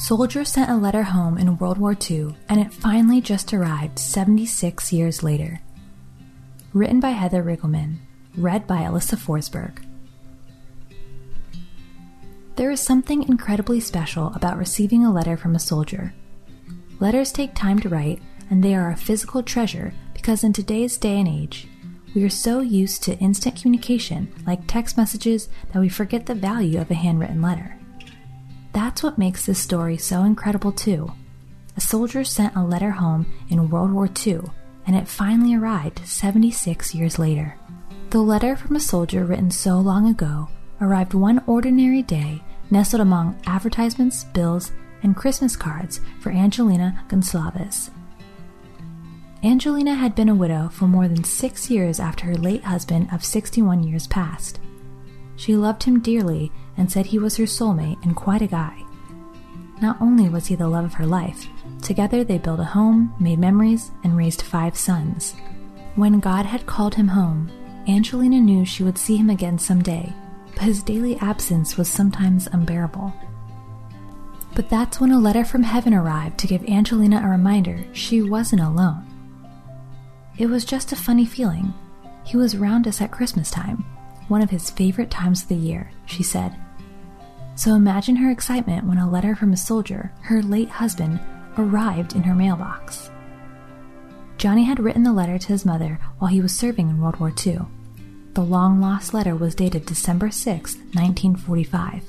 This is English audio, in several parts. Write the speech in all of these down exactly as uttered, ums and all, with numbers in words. Soldiers sent a letter home in World War Two, and it finally just arrived seventy-six years later. Written by Heather Riggleman, read by Alyssa Forsberg. There is something incredibly special about receiving a letter from a soldier. Letters take time to write, and they are a physical treasure because in today's day and age, we are so used to instant communication like text messages that we forget the value of a handwritten letter. That's what makes this story so incredible, too. A soldier sent a letter home in World War Two, and it finally arrived seventy-six years later. The letter from a soldier written so long ago arrived one ordinary day, nestled among advertisements, bills, and Christmas cards for Angelina Gonzalez. Angelina had been a widow for more than six years after her late husband of sixty-one years passed. She loved him dearly and said he was her soulmate and quite a guy. Not only was he the love of her life, together they built a home, made memories, and raised five sons. When God had called him home, Angelina knew she would see him again someday, but his daily absence was sometimes unbearable. But that's when a letter from heaven arrived to give Angelina a reminder she wasn't alone. It was just a funny feeling. He was around us at Christmas time, one of his favorite times of the year, she said. So imagine her excitement when a letter from a soldier, her late husband, arrived in her mailbox. Johnny had written the letter to his mother while he was serving in World War Two. The long-lost letter was dated December sixth, nineteen forty-five.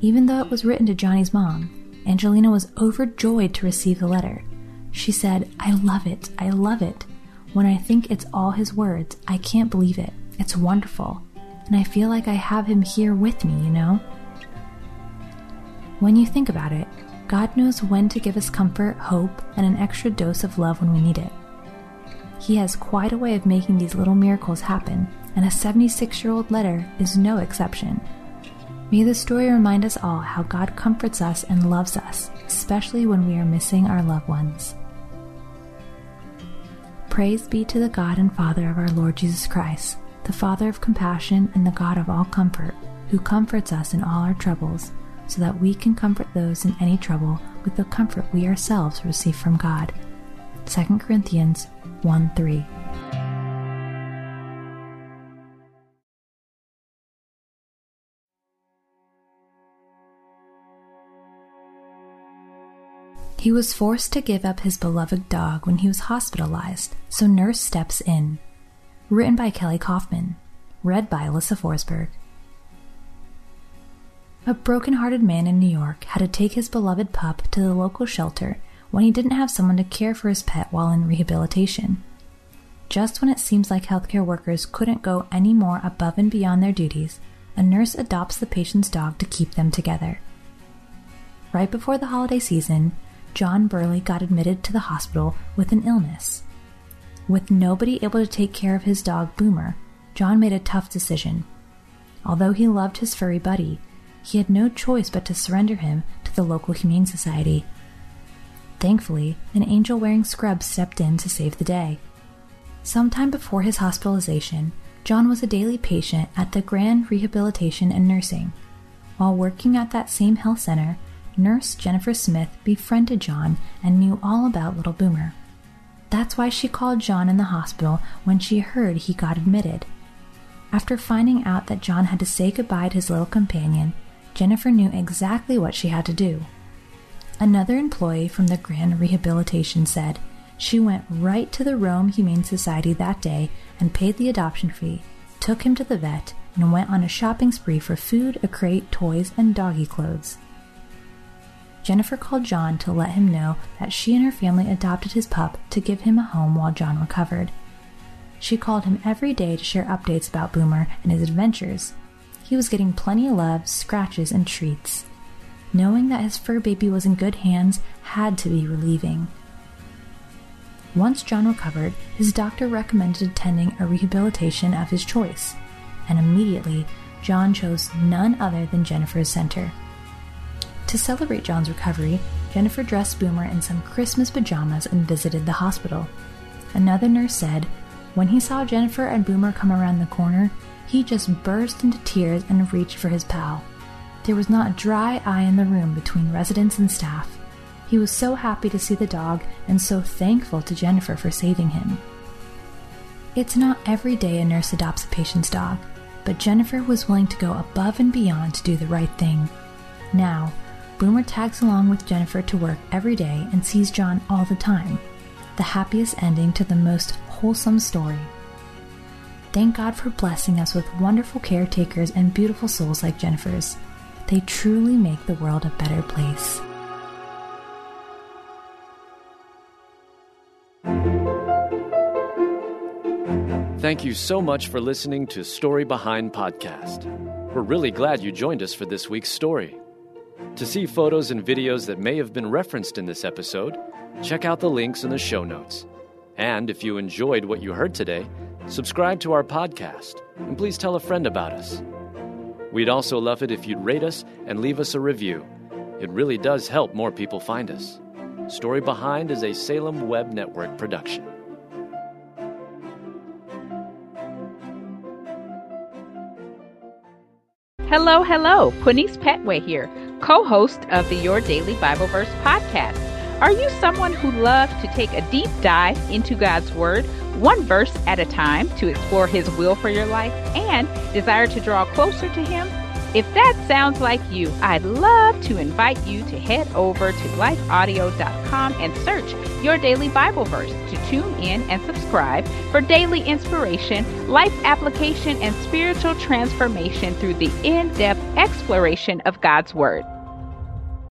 Even though it was written to Johnny's mom, Angelina was overjoyed to receive the letter. She said, "I love it, I love it. When I think it's all his words, I can't believe it. It's wonderful, and I feel like I have him here with me, you know?" When you think about it, God knows when to give us comfort, hope, and an extra dose of love when we need it. He has quite a way of making these little miracles happen, and a seventy-six-year-old letter is no exception. May this story remind us all how God comforts us and loves us, especially when we are missing our loved ones. Praise be to the God and Father of our Lord Jesus Christ, the Father of compassion and the God of all comfort, who comforts us in all our troubles, so that we can comfort those in any trouble with the comfort we ourselves receive from God. Second Corinthians one three. He was forced to give up his beloved dog when he was hospitalized, so Nurse Steps In. Written by Kelly Kaufman. Read by Alyssa Forsberg. A broken-hearted man in New York had to take his beloved pup to the local shelter when he didn't have someone to care for his pet while in rehabilitation. Just when it seems like healthcare workers couldn't go any more above and beyond their duties, a nurse adopts the patient's dog to keep them together. Right before the holiday season, John Burley got admitted to the hospital with an illness. With nobody able to take care of his dog, Boomer, John made a tough decision. Although he loved his furry buddy, he had no choice but to surrender him to the local Humane Society. Thankfully, an angel wearing scrubs stepped in to save the day. Sometime before his hospitalization, John was a daily patient at the Grand Rehabilitation and Nursing. While working at that same health center, Nurse Jennifer Smith befriended John and knew all about little Boomer. That's why she called John in the hospital when she heard he got admitted. After finding out that John had to say goodbye to his little companion, Jennifer knew exactly what she had to do. Another employee from the Grand Rehabilitation said she went right to the Rome Humane Society that day and paid the adoption fee, took him to the vet, and went on a shopping spree for food, a crate, toys, and doggy clothes. Jennifer called John to let him know that she and her family adopted his pup to give him a home while John recovered. She called him every day to share updates about Boomer and his adventures. He was getting plenty of love, scratches, and treats. Knowing that his fur baby was in good hands had to be relieving. Once John recovered, his doctor recommended attending a rehabilitation of his choice, and immediately John chose none other than Jennifer's center. To celebrate John's recovery, Jennifer dressed Boomer in some Christmas pajamas and visited the hospital. Another nurse said, "When he saw Jennifer and Boomer come around the corner, he just burst into tears and reached for his pal. There was not a dry eye in the room between residents and staff. He was so happy to see the dog and so thankful to Jennifer for saving him." It's not every day a nurse adopts a patient's dog, but Jennifer was willing to go above and beyond to do the right thing. Now, Boomer tags along with Jennifer to work every day and sees John all the time. The happiest ending to the most wholesome story. Thank God for blessing us with wonderful caretakers and beautiful souls like Jennifer's. They truly make the world a better place. Thank you so much for listening to Story Behind Podcast. We're really glad you joined us for this week's story. To see photos and videos that may have been referenced in this episode, check out the links in the show notes. And if you enjoyed what you heard today, subscribe to our podcast and please tell a friend about us. We'd also love it if you'd rate us and leave us a review. It really does help more people find us. Story Behind is a Salem Web Network production. Hello, hello. Ponice Petway here, co-host of the Your Daily Bible Verse podcast. Are you someone who loves to take a deep dive into God's Word, one verse at a time, to explore His will for your life and desire to draw closer to Him? If that sounds like you, I'd love to invite you to head over to life audio dot com and search Your Daily Bible Verse to tune in and subscribe for daily inspiration, life application, and spiritual transformation through the in-depth exploration of God's Word.